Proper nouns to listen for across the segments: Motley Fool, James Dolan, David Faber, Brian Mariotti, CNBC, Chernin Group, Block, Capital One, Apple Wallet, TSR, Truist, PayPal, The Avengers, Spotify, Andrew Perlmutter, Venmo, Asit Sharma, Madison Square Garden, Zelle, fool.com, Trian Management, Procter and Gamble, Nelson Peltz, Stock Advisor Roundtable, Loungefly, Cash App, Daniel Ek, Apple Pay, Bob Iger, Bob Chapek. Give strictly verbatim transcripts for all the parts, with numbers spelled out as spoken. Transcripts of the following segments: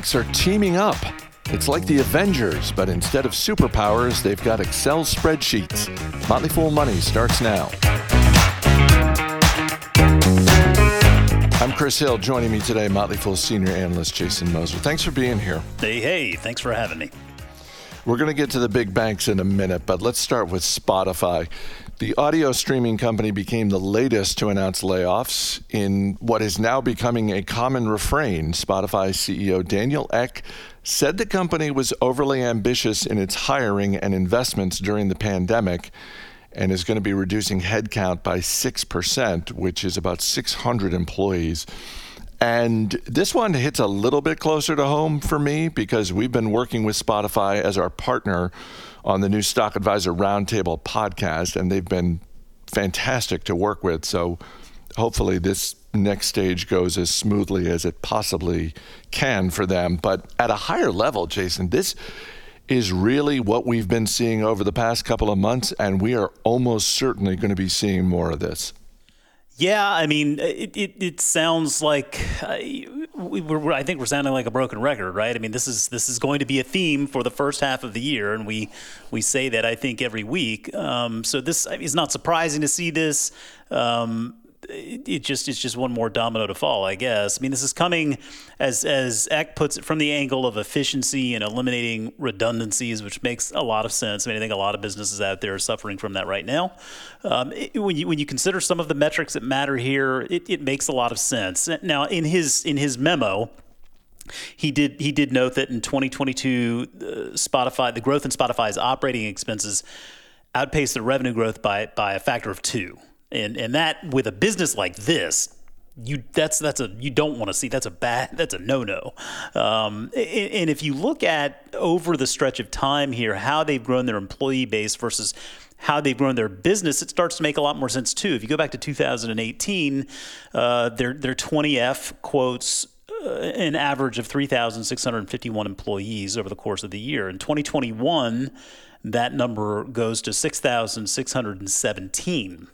banks are teaming up. It's like the Avengers, but instead of superpowers, they've got Excel spreadsheets. Motley Fool Money starts now. I'm Chris Hill. Joining me today, Motley Fool Senior Analyst Jason Moser. Thanks for being here. Hey, hey. Thanks for having me. We're going to get to the big banks in a minute, but let's start with Spotify. The audio streaming company became the latest to announce layoffs in what is now becoming a common refrain. Spotify C E O Daniel Ek said the company was overly ambitious in its hiring and investments during the pandemic and is going to be reducing headcount by six percent, which is about six hundred employees. And this one hits a little bit closer to home for me because we've been working with Spotify as our partner on the new Stock Advisor Roundtable podcast, and they've been fantastic to work with. So hopefully this next stage goes as smoothly as it possibly can for them. But at a higher level, Jason, this is really what we've been seeing over the past couple of months, and we are almost certainly going to be seeing more of this. Yeah, I mean, it, it, it sounds like uh, we we're, I think we're sounding like a broken record, right? I mean, this is this is going to be a theme for the first half of the year, and we we say that I think every week. Um, so this is not surprising to see this. Um, it, it just it's just one more domino to fall, I guess. I mean, this is coming as as Ek puts it from the angle of efficiency and eliminating redundancies, which makes a lot of sense. I mean, I think a lot of businesses out there are suffering from that right now. Um, it, when you when you consider some of the metrics that matter here, it, it makes a lot of sense. Now, in his in his memo, he did he did note that in twenty twenty-two, uh, Spotify the growth in Spotify's operating expenses outpaced the revenue growth by by a factor of two, and and that with a business like this, you that's that's a you don't want to see. That's a bad that's a no-no. Um, and, and if you look at over the stretch of time here, how they've grown their employee base versus how they've grown their business, it starts to make a lot more sense too. If you go back to two thousand eighteen, uh, their their twenty F quotes uh, an average of three thousand six hundred fifty-one employees over the course of the year. In twenty twenty-one, that number goes to six thousand six hundred seventeen.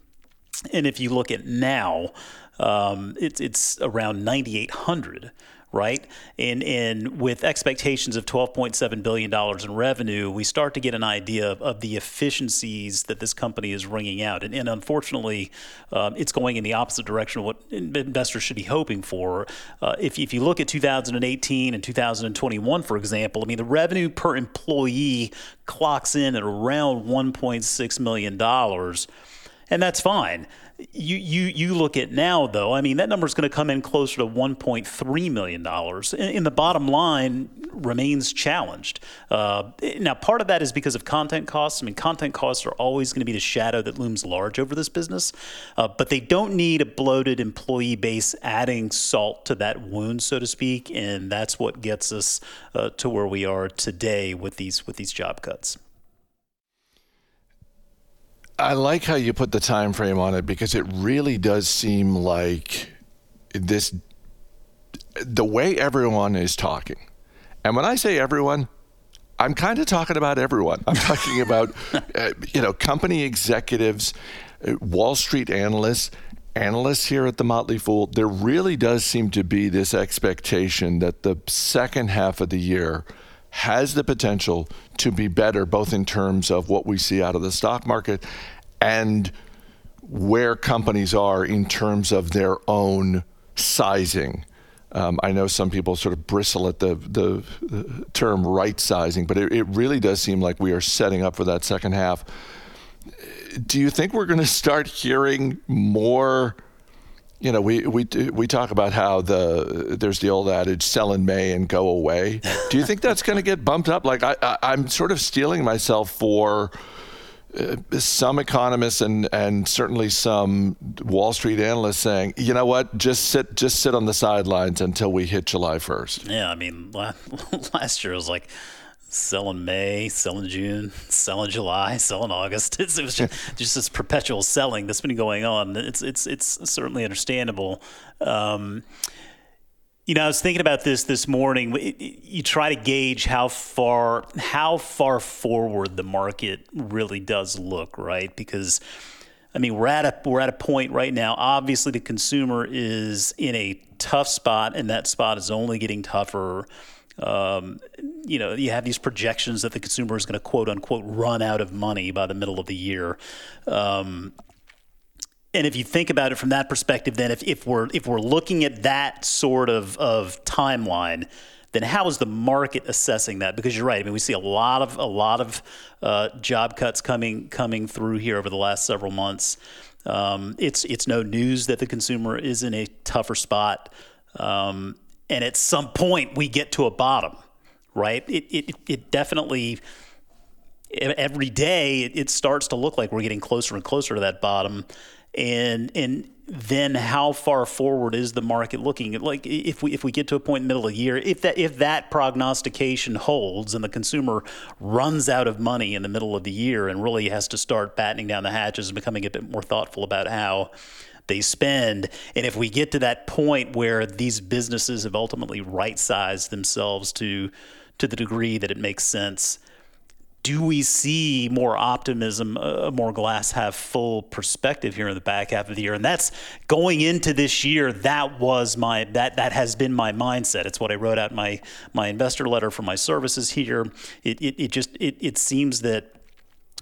And if you look at now, um, it's it's around nine thousand eight hundred. Right, and and with expectations of twelve point seven billion dollars in revenue, we start to get an idea of, of the efficiencies that this company is wringing out, and, and unfortunately, um, it's going in the opposite direction of what investors should be hoping for. Uh, if if you look at two thousand eighteen and two thousand twenty-one, for example, I mean the revenue per employee clocks in at around one point six million dollars, and that's fine. You you you look at now, though, I mean, that number is going to come in closer to one point three million dollars. And, and the bottom line remains challenged. Uh, now, part of that is because of content costs. I mean, content costs are always going to be the shadow that looms large over this business. Uh, but they don't need a bloated employee base adding salt to that wound, so to speak. And that's what gets us uh, to where we are today with these with these job cuts. I like how you put the time frame on it because it really does seem like this, the way everyone is talking. And when I say everyone, I'm kind of talking about everyone. I'm talking about, uh, you know, company executives, Wall Street analysts, analysts here at the Motley Fool. There really does seem to be this expectation that the second half of the year has the potential to be better, both in terms of what we see out of the stock market and where companies are in terms of their own sizing. Um, I know some people sort of bristle at the, the, the term right sizing, but it, it really does seem like we are setting up for that second half. Do you think we're going to start hearing more? You know, we we we talk about how the there's the old adage, sell in May and go away. Do you think that's going to get bumped up? Like, I, I, I'm sort of stealing myself for uh, some economists and, and certainly some Wall Street analysts saying, you know what, just sit just sit on the sidelines until we hit July first. Yeah, I mean, last year was like, selling May, selling June, selling July, selling August. It's, it was just, just this perpetual selling that's been going on. It's it's it's certainly understandable. Um, you know, I was thinking about this this morning. It, it, you try to gauge how far how far forward the market really does look, right? Because I mean, we're at a we're at a point right now. Obviously, the consumer is in a tough spot, and that spot is only getting tougher. Um, you know, you have these projections that the consumer is going to quote unquote run out of money by the middle of the year. Um, and if you think about it from that perspective, then if, if we're if we're looking at that sort of, of timeline, then how is the market assessing that? Because you're right. I mean, we see a lot of a lot of uh, job cuts coming coming through here over the last several months. Um, it's it's no news that the consumer is in a tougher spot. Um, and at some point we get to a bottom, right? It it, it definitely, every day it, it starts to look like we're getting closer and closer to that bottom. And and then how far forward is the market looking? Like if we if we get to a point in the middle of the year, if that if that prognostication holds and the consumer runs out of money in the middle of the year and really has to start battening down the hatches and becoming a bit more thoughtful about how they spend, and if we get to that point where these businesses have ultimately right-sized themselves to to the degree that it makes sense, do we see more optimism, a more glass half full perspective here in the back half of the year? And that's going into this year. That was my that that has been my mindset. It's what I wrote out in my my investor letter for my services here. It it, it just it it seems that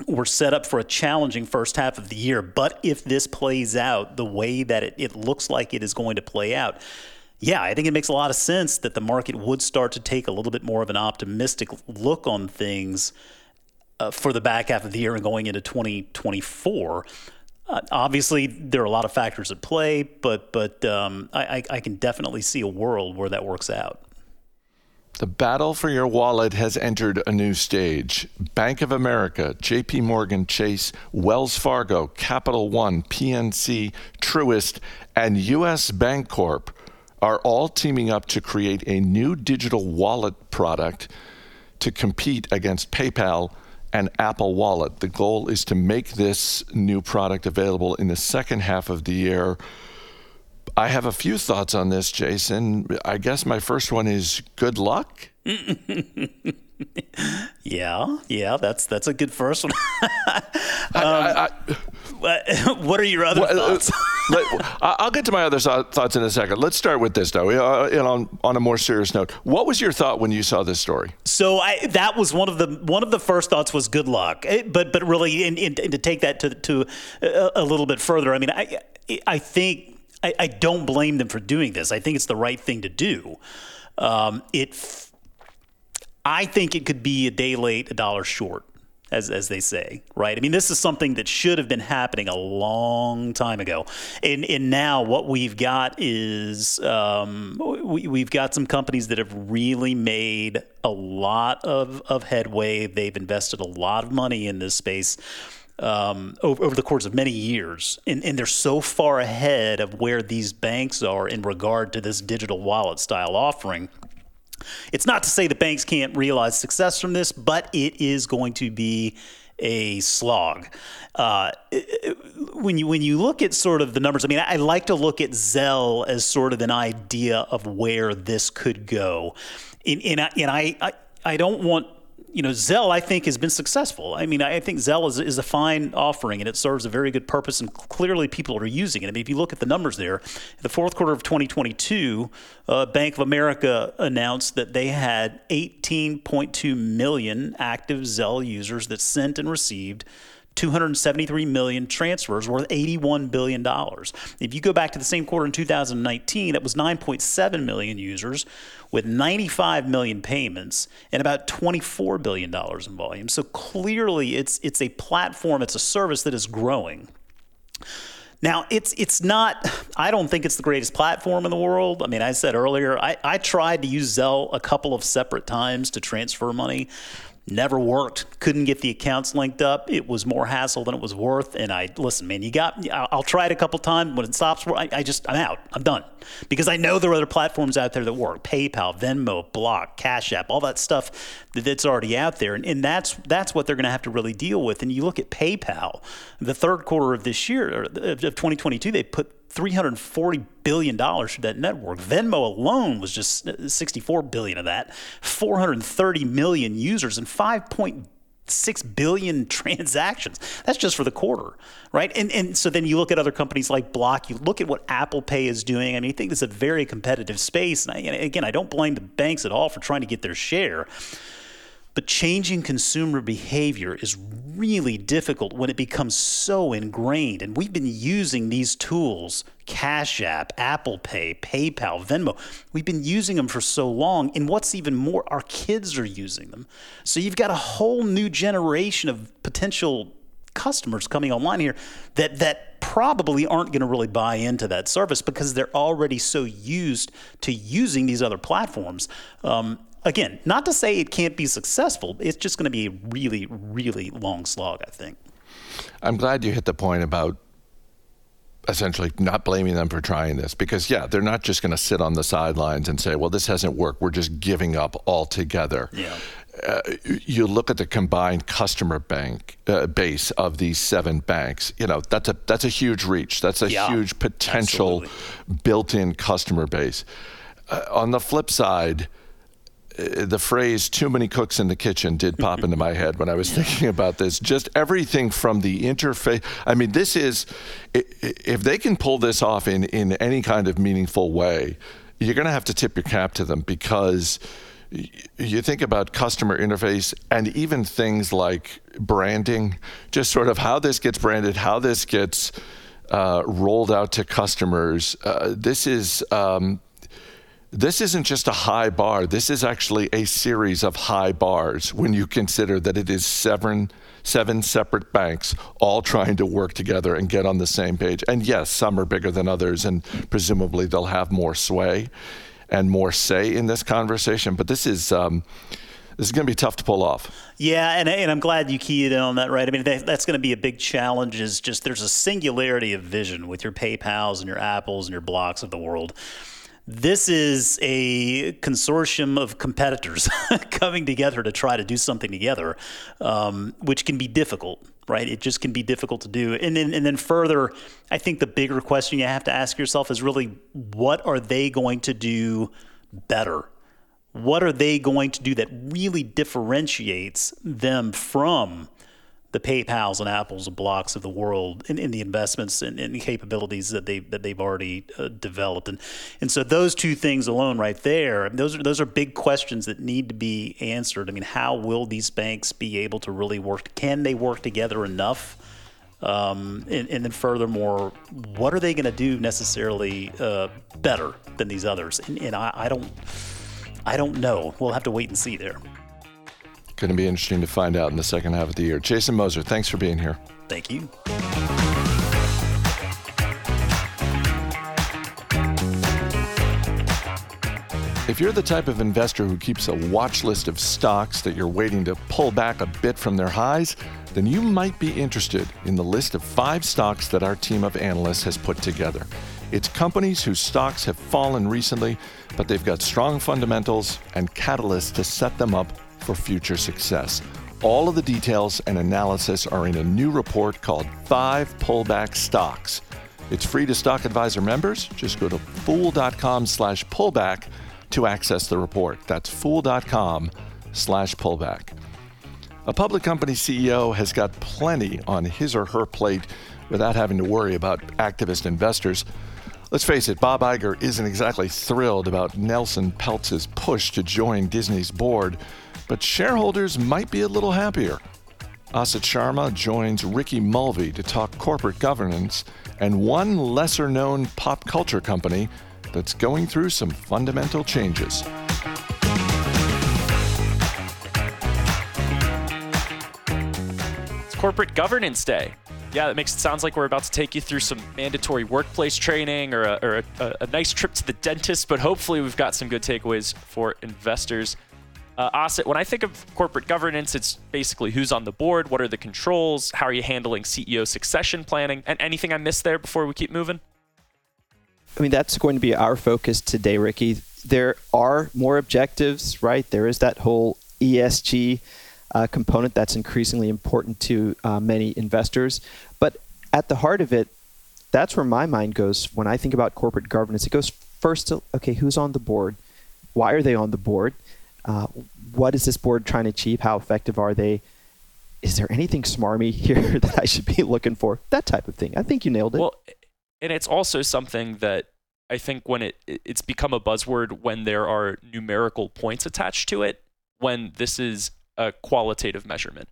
we're set up for a challenging first half of the year. But if this plays out the way that it, it looks like it is going to play out, yeah, I think it makes a lot of sense that the market would start to take a little bit more of an optimistic look on things Uh, for the back half of the year and going into twenty twenty-four. Uh, obviously, there are a lot of factors at play, but but um, I, I, I can definitely see a world where that works out. The battle for your wallet has entered a new stage. Bank of America, J P. Morgan Chase, Wells Fargo, Capital One, P N C, Truist, and U S. Bancorp are all teaming up to create a new digital wallet product to compete against PayPal and Apple Wallet. The goal is to make this new product available in the second half of the year. I have a few thoughts on this, Jason. I guess my first one is good luck. yeah, yeah, that's that's a good first one. um, I, I, I, what are your other well, thoughts? I'll get to my other thoughts in a second. Let's start with this, though, on, on a more serious note. What was your thought when you saw this story? So I, that was one of the one of the first thoughts was good luck. It, but but really, and, and to take that to to a, a little bit further, I mean, I I think I, I don't blame them for doing this. I think it's the right thing to do. Um, it. I think it could be a day late, a dollar short, as as they say, right? I mean, this is something that should have been happening a long time ago. And and now what we've got is um, we, we've got some companies that have really made a lot of, of headway. They've invested a lot of money in this space um, over, over the course of many years. And, and they're so far ahead of where these banks are in regard to this digital wallet style offering. It's not to say the banks can't realize success from this, but it is going to be a slog. Uh, when you when you look at sort of the numbers, I mean, I like to look at Zelle as sort of an idea of where this could go. And, and, I, and I, I, I don't want, you know, Zelle, I think, has been successful. I mean, I think Zelle is, is a fine offering, and it serves a very good purpose, and clearly people are using it. I mean, if you look at the numbers there, the fourth quarter of twenty twenty-two, uh, Bank of America announced that they had eighteen point two million active Zelle users that sent and received two hundred seventy-three million transfers worth eighty-one billion dollars. If you go back to the same quarter in two thousand nineteen, that was nine point seven million users with ninety-five million payments and about twenty-four billion dollars in volume. So clearly it's it's a platform, it's a service that is growing. Now, it's it's not, I don't think it's the greatest platform in the world. I mean, I said earlier, I, I tried to use Zelle a couple of separate times to transfer money. Never worked. Couldn't get the accounts linked up. It was more hassle than it was worth. And I, listen, man, you got, I'll try it a couple times. When it stops, I, I just, I'm out. I'm done. Because I know there are other platforms out there that work. PayPal, Venmo, Block, Cash App, all that stuff that's already out there. And, and that's that's what they're going to have to really deal with. And you look at PayPal, the third quarter of this year, of twenty twenty-two, they put three hundred forty billion dollars through that network. Venmo alone was just sixty-four billion of that, four hundred thirty million users and five point six billion transactions. That's just for the quarter, right? And and so then you look at other companies like Block, you look at what Apple Pay is doing. I mean, I think it's a very competitive space. And, I, and again, I don't blame the banks at all for trying to get their share. But changing consumer behavior is really difficult when it becomes so ingrained. And we've been using these tools, Cash App, Apple Pay, PayPal, Venmo. We've been using them for so long. And what's even more, our kids are using them. So you've got a whole new generation of potential customers coming online here that that probably aren't going to really buy into that service because they're already so used to using these other platforms. Um, Again, not to say it can't be successful. It's just going to be a really, really long slog, I think. I'm glad you hit the point about essentially not blaming them for trying this because, yeah, they're not just going to sit on the sidelines and say, well, this hasn't worked. We're just giving up altogether. Yeah. Uh, you look at the combined customer bank uh, base of these seven banks, you know, that's a that's a huge reach. That's a yeah, huge potential absolutely. built-in customer base. Uh, on the flip side, the phrase too many cooks in the kitchen did pop into my head when I was thinking about this. Just everything from the interface. I mean, this is, if they can pull this off in, in any kind of meaningful way, you're going to have to tip your cap to them because you think about customer interface and even things like branding, just sort of how this gets branded, how this gets uh, rolled out to customers. Uh, this is... Um, This isn't just a high bar. This is actually a series of high bars when you consider that it is seven, seven separate banks all trying to work together and get on the same page. And yes, some are bigger than others, and presumably they'll have more sway and more say in this conversation. But this is... Um, This is going to be tough to pull off. Yeah, and, and I'm glad you keyed in on that, right? I mean, that, that's going to be a big challenge is just there's a singularity of vision with your PayPals and your Apples and your Blocks of the world. This is a consortium of competitors coming together to try to do something together, um, which can be difficult, right? It just can be difficult to do. And then, and then further, I think the bigger question you have to ask yourself is really, what are they going to do better? What are they going to do that really differentiates them from the PayPals and Apples and Blocks of the world in, in the investments and, and capabilities that they that they've already uh, developed, and and so those two things alone, right there, those are those are big questions that need to be answered. I mean, how will these banks be able to really work? Can they work together enough? Um, and, and then furthermore, what are they going to do necessarily uh, better than these others? And, and I, I don't, I don't know. We'll have to wait and see there. Going to be interesting to find out in the second half of the year. Jason Moser, thanks for being here. Thank you. If you're the type of investor who keeps a watch list of stocks that you're waiting to pull back a bit from their highs, then you might be interested in the list of five stocks that our team of analysts has put together. It's companies whose stocks have fallen recently, but they've got strong fundamentals and catalysts to set them up for future success. All of the details and analysis are in a new report called Five Pullback Stocks. It's free to Stock Advisor members. Just go to fool.com slash pullback to access the report. That's fool.com slash pullback. A public company C E O has got plenty on his or her plate without having to worry about activist investors. Let's face it, Bob Iger isn't exactly thrilled about Nelson Peltz's push to join Disney's board, but shareholders might be a little happier. Asit Sharma joins Ricky Mulvey to talk corporate governance and one lesser-known pop culture company that's going through some fundamental changes. It's Corporate Governance Day. Yeah, that makes it sounds like we're about to take you through some mandatory workplace training or a, or a, a nice trip to the dentist, but hopefully we've got some good takeaways for investors. Uh, Asit, when I think of corporate governance, it's basically who's on the board, what are the controls, how are you handling C E O succession planning, and anything I missed there before we keep moving? I mean, that's going to be our focus today, Ricky. There are more objectives, right? There is that whole E S G uh, component that's increasingly important to uh, many investors. But at the heart of it, that's where my mind goes when I think about corporate governance. It goes first to, okay, who's on the board? Why are they on the board? Uh, what is this board trying to achieve? How effective are they? is there anything smarmy here that I should be looking for? That type of thing. I think you nailed it. Well, and it's also something that I think when it it's become a buzzword when there are numerical points attached to it, when this is a qualitative measurement.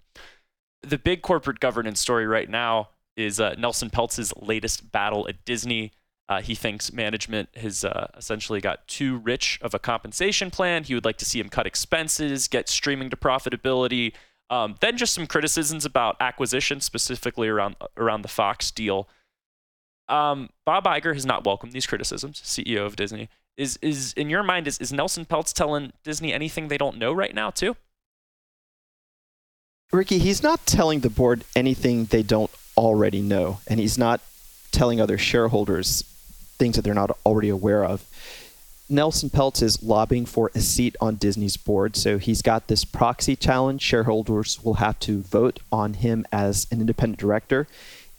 The big corporate governance story right now is uh, Nelson Peltz's latest battle at Disney. Uh, he thinks management has uh, essentially got too rich of a compensation plan. He would like to see him cut expenses, get streaming to profitability. Um, then just some criticisms about acquisition, specifically around around the Fox deal. Um, Bob Iger has not welcomed these criticisms. C E O of Disney is is in your mind is is Nelson Peltz telling Disney anything they don't know right now too? Ricky, he's not telling the board anything they don't already know, and he's not telling other shareholders things that they're not already aware of. Nelson Peltz is lobbying for a seat on Disney's board, so he's got this proxy challenge. Shareholders will have to vote on him as an independent director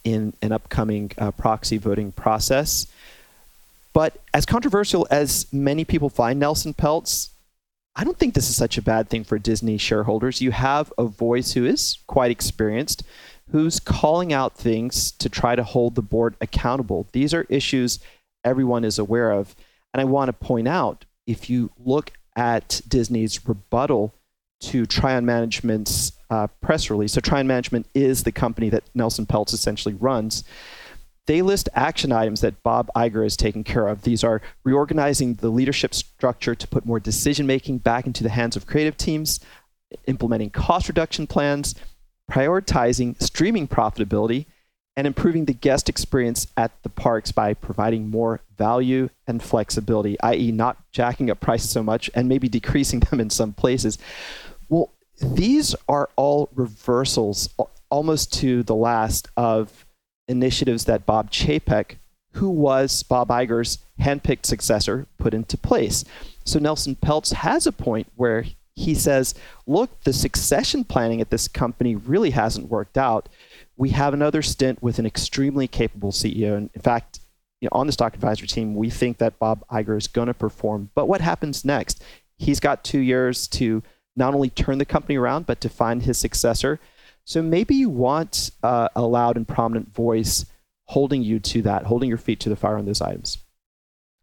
in an upcoming uh, proxy voting process. But as controversial as many people find Nelson Peltz, I don't think this is such a bad thing for Disney shareholders. You have a voice who is quite experienced, who's calling out things to try to hold the board accountable. These are issues everyone is aware of. And I want to point out, if you look at Disney's rebuttal to Trian Management's uh, press release, so Trian Management is the company that Nelson Peltz essentially runs. They list action items that Bob Iger is taking care of. These are reorganizing the leadership structure to put more decision-making back into the hands of creative teams, implementing cost reduction plans, prioritizing streaming profitability, and improving the guest experience at the parks by providing more value and flexibility, that is not jacking up prices so much and maybe decreasing them in some places. Well, these are all reversals, almost to the last, of initiatives that Bob Chapek, who was Bob Iger's handpicked successor, put into place. So Nelson Peltz has a point where he says, look, the succession planning at this company really hasn't worked out. We have another stint with an extremely capable C E O. And in fact, you know, on the Stock Advisor team, we think that Bob Iger is going to perform. But what happens next? He's got two years to not only turn the company around, but to find his successor. So maybe you want uh, a loud and prominent voice holding you to that, holding your feet to the fire on those items.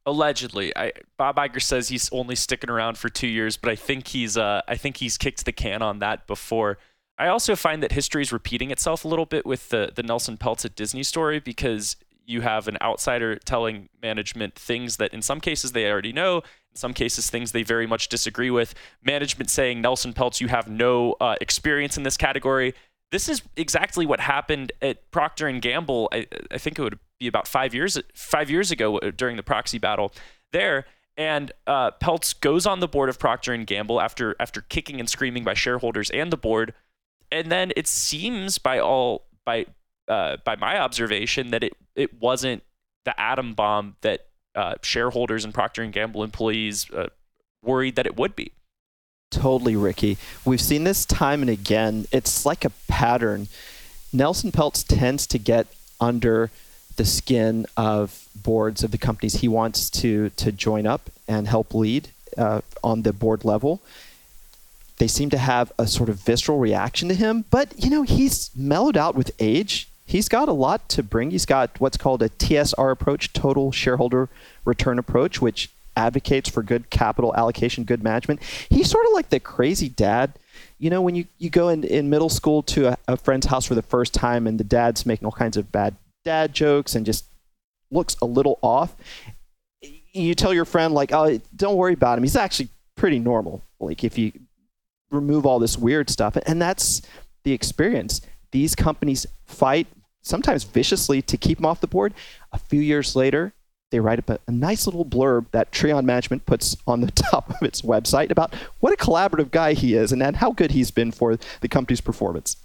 Allegedly, I, Bob Iger says he's only sticking around for two years, but I think he's uh, I think he's kicked the can on that before. I also find that history is repeating itself a little bit with the the Nelson Peltz at Disney story, because you have an outsider telling management things that in some cases they already know, in some cases things they very much disagree with. Management saying, Nelson Peltz, you have no uh, experience in this category. This is exactly what happened at Procter and Gamble. I, I think it would be about five years five years ago during the proxy battle there. And uh, Peltz goes on the board of Procter and Gamble after after kicking and screaming by shareholders and the board. And then it seems by all by uh, by my observation that it it wasn't the atom bomb that uh, shareholders and Procter and Gamble employees uh, worried that it would be. Totally, Ricky. We've seen this time and again. It's like a pattern. Nelson Peltz tends to get under the skin of boards of the companies he wants to to join up and help lead uh, on the board level. They seem to have a sort of visceral reaction to him, but you know, he's mellowed out with age. He's got a lot to bring. He's got what's called a T S R approach, total shareholder return approach, which advocates for good capital allocation, good management. He's sort of like the crazy dad. You know, when you, you go in, in middle school to a, a friend's house for the first time and the dad's making all kinds of bad dad jokes and just looks a little off, you tell your friend, like, oh, don't worry about him. He's actually pretty normal, like, if you remove all this weird stuff. And that's the experience. These companies fight, sometimes viciously, to keep them off the board. A few years later, they write up a, a nice little blurb that Trian Management puts on the top of its website about what a collaborative guy he is and, and how good he's been for the company's performance.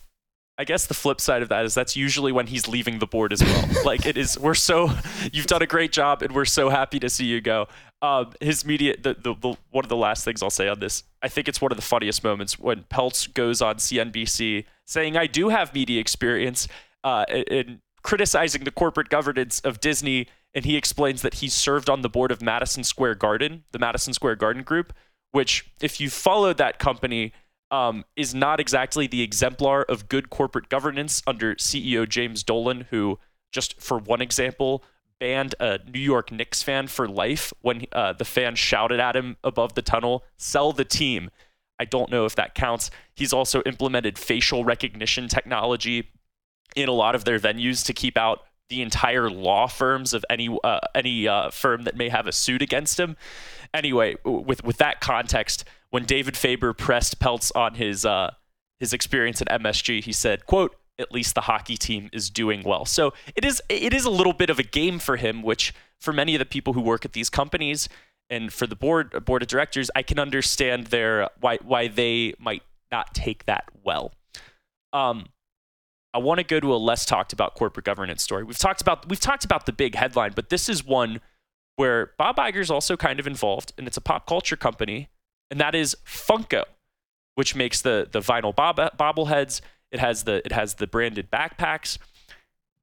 I guess the flip side of that is that's usually when he's leaving the board as well. Like, it is, we're so, you've done a great job and we're so happy to see you go. Um, his media, the, the, the one of the last things I'll say on this, I think it's one of the funniest moments when Peltz goes on C N B C saying, I do have media experience uh, in criticizing the corporate governance of Disney. And he explains that he served on the board of Madison Square Garden, the Madison Square Garden Group, which if you followed that company, um, is not exactly the exemplar of good corporate governance under C E O James Dolan, who, just for one example, banned a New York Knicks fan for life when uh, the fan shouted at him above the tunnel, "Sell the team." I don't know if that counts. He's also implemented facial recognition technology in a lot of their venues to keep out the entire law firms of any uh, any uh, firm that may have a suit against him. Anyway, with with that context, when David Faber pressed Peltz on his uh, his experience at M S G, he said, quote, "At least the hockey team is doing well." So it is it is a little bit of a game for him, which for many of the people who work at these companies and for the board board of directors, I can understand their why why they might not take that well. Um, I want to go to a less talked about corporate governance story. We've talked about we've talked about the big headline, but this is one where Bob Iger's also kind of involved, and it's a pop culture company, and that is Funko, which makes the the vinyl bob, bobbleheads. It has the it has the branded backpacks,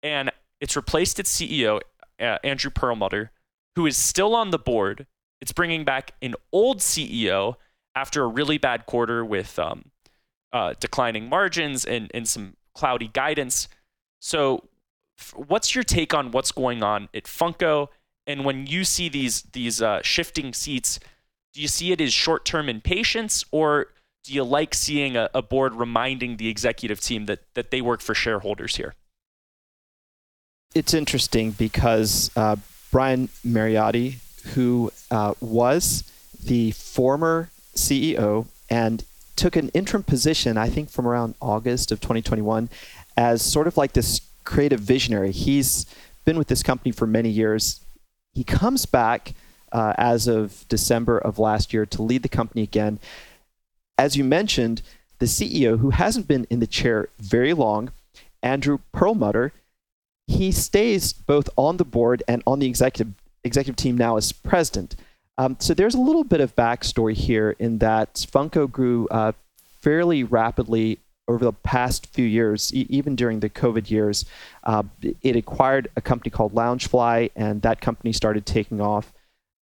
and it's replaced its C E O uh, Andrew Perlmutter, who is still on the board. It's bringing back an old C E O after a really bad quarter with um, uh, declining margins and and some cloudy guidance. So, f- what's your take on what's going on at Funko? And when you see these these uh, shifting seats, do you see it as short-term impatience, or do you like seeing a, a board reminding the executive team that that they work for shareholders here? It's interesting because uh, Brian Mariotti, who uh, was the former C E O and took an interim position, I think from around August of twenty twenty-one, as sort of like this creative visionary. He's been with this company for many years. He comes back uh, as of December of last year to lead the company again. As you mentioned, the C E O, who hasn't been in the chair very long, Andrew Perlmutter, he stays both on the board and on the executive executive team now as president. Um, so there's a little bit of backstory here in that Funko grew uh, fairly rapidly over the past few years, e- even during the COVID years. Uh, it acquired a company called Loungefly, and that company started taking off.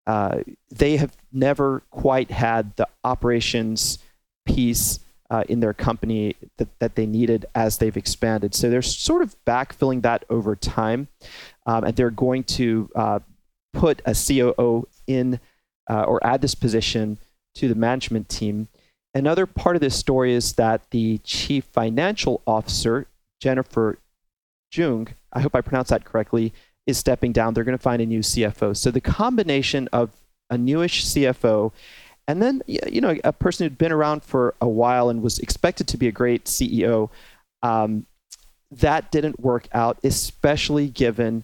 Uh, they have never quite had the operations piece uh, in their company that, that they needed as they've expanded. So they're sort of backfilling that over time, um, and they're going to uh, put a C O O in uh, or add this position to the management team. Another part of this story is that the chief financial officer, Jennifer Jung, I hope I pronounced that correctly, is stepping down. They're going to find a new C F O. So the combination of a newish C F O and then, you know, a person who'd been around for a while and was expected to be a great C E O, um, that didn't work out, especially given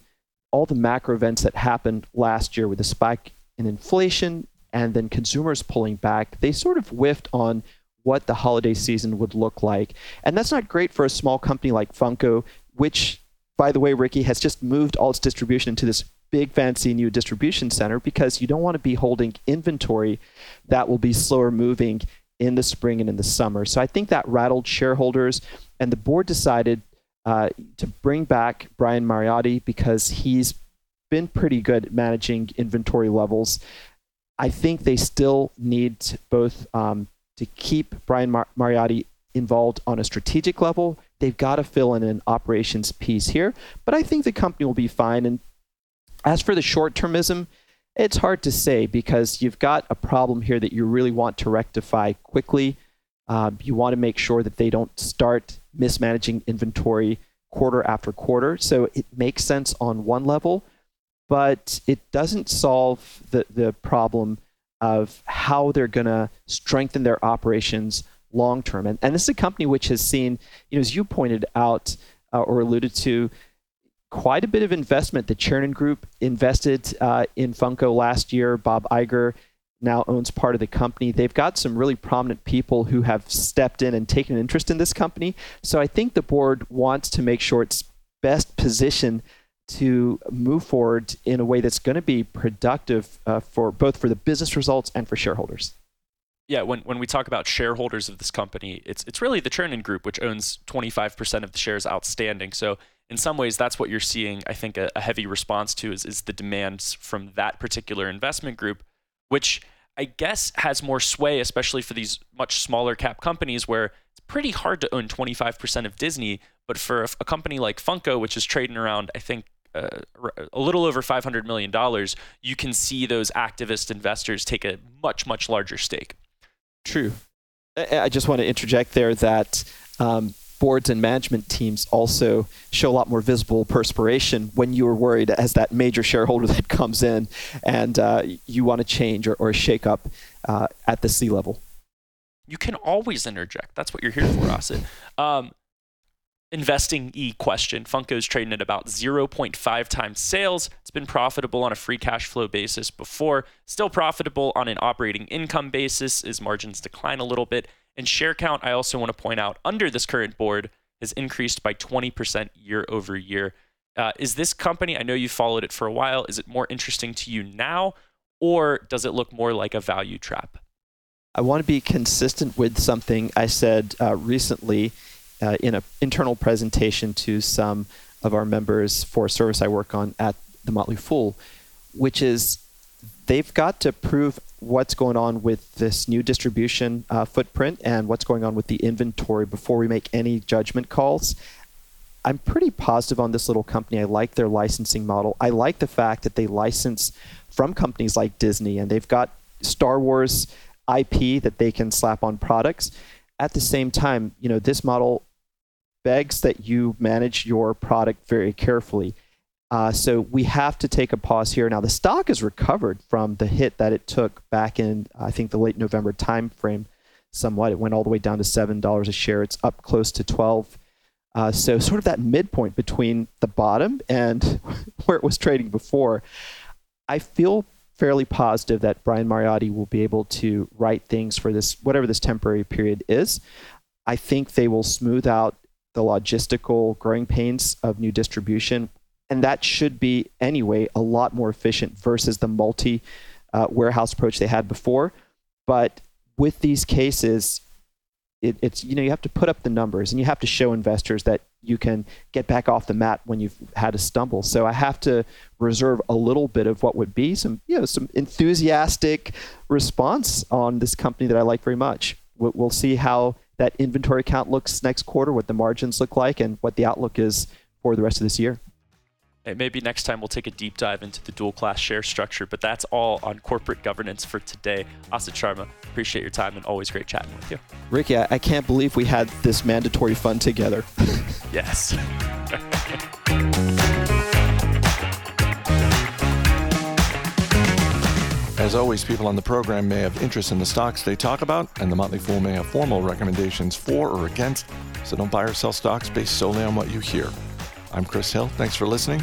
all the macro events that happened last year with the spike in inflation and then consumers pulling back. They sort of whiffed on what the holiday season would look like. And that's not great for a small company like Funko, which, by the way, Ricky, has just moved all its distribution into this big fancy new distribution center, because you don't want to be holding inventory that will be slower moving in the spring and in the summer. So I think that rattled shareholders, and the board decided uh, to bring back Brian Mariotti because he's been pretty good at managing inventory levels. I think they still need to both um, to keep Brian Mar- Mariotti involved on a strategic level. They've got to fill in an operations piece here, but I think the company will be fine. And as for the short-termism, it's hard to say because you've got a problem here that you really want to rectify quickly. Uh, you want to make sure that they don't start mismanaging inventory quarter after quarter. So it makes sense on one level, but it doesn't solve the, the problem of how they're going to strengthen their operations long-term. And, and this is a company which has seen, you know, as you pointed out uh, or alluded to, quite a bit of investment. The Chernin Group invested uh, in Funko last year. Bob Iger now owns part of the company. They've got some really prominent people who have stepped in and taken an interest in this company. So I think the board wants to make sure it's best positioned to move forward in a way that's going to be productive uh, for both for the business results and for shareholders. Yeah, when when we talk about shareholders of this company, it's it's really the Chernin Group, which owns twenty-five percent of the shares outstanding. So in some ways, that's what you're seeing, I think, a, a heavy response to is, is the demands from that particular investment group, which I, I guess has more sway, especially for these much smaller cap companies where it's pretty hard to own twenty-five percent of Disney. But for a, a company like Funko, which is trading around, I think, uh, a little over five hundred million dollars, you can see those activist investors take a much, much larger stake. True. I just want to interject there that um, boards and management teams also show a lot more visible perspiration when you are worried as that major shareholder that comes in and uh, you want to change or, or shake up uh, at the C level. You can always interject. That's what you're here for, Asit. Um, investing E question. Funko's trading at about zero point five times sales. It's been profitable on a free cash flow basis before, still profitable on an operating income basis as margins decline a little bit. And share count, I also want to point out, under this current board has increased by twenty percent year over year. Uh, is this company, I know you followed it for a while, is it more interesting to you now, or does it look more like a value trap? I want to be consistent with something I said uh, recently Uh, in an internal presentation to some of our members for a service I work on at the Motley Fool, which is they've got to prove what's going on with this new distribution uh, footprint and what's going on with the inventory before we make any judgment calls. I'm pretty positive on this little company. I like their licensing model. I like the fact that they license from companies like Disney, and they've got Star Wars I P that they can slap on products. At the same time, you know, this model begs that you manage your product very carefully. Uh, so we have to take a pause here. Now, the stock has recovered from the hit that it took back in, I think, the late November timeframe somewhat. It went all the way down to seven dollars a share. It's up close to twelve. Uh, so sort of that midpoint between the bottom and where it was trading before. I feel fairly positive that Brian Mariotti will be able to right things for this, whatever this temporary period is. I think they will smooth out the logistical growing pains of new distribution. And that should be, anyway, a lot more efficient versus the multi-warehouse uh, approach they had before. But with these cases, it, it's, you know, you have to put up the numbers and you have to show investors that you can get back off the mat when you've had a stumble. So I have to reserve a little bit of what would be some, you know, some enthusiastic response on this company that I like very much. We'll see how that inventory count looks next quarter, what the margins look like, and what the outlook is for the rest of this year. Hey, maybe next time we'll take a deep dive into the dual class share structure, but that's all on corporate governance for today. Asit Sharma, appreciate your time and always great chatting with you. Ricky, I can't believe we had this mandatory fund together. Yes. As always, people on the program may have interest in the stocks they talk about, and the Motley Fool may have formal recommendations for or against, so don't buy or sell stocks based solely on what you hear. I'm Chris Hill. Thanks for listening.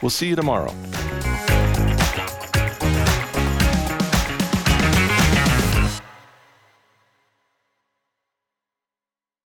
We'll see you tomorrow.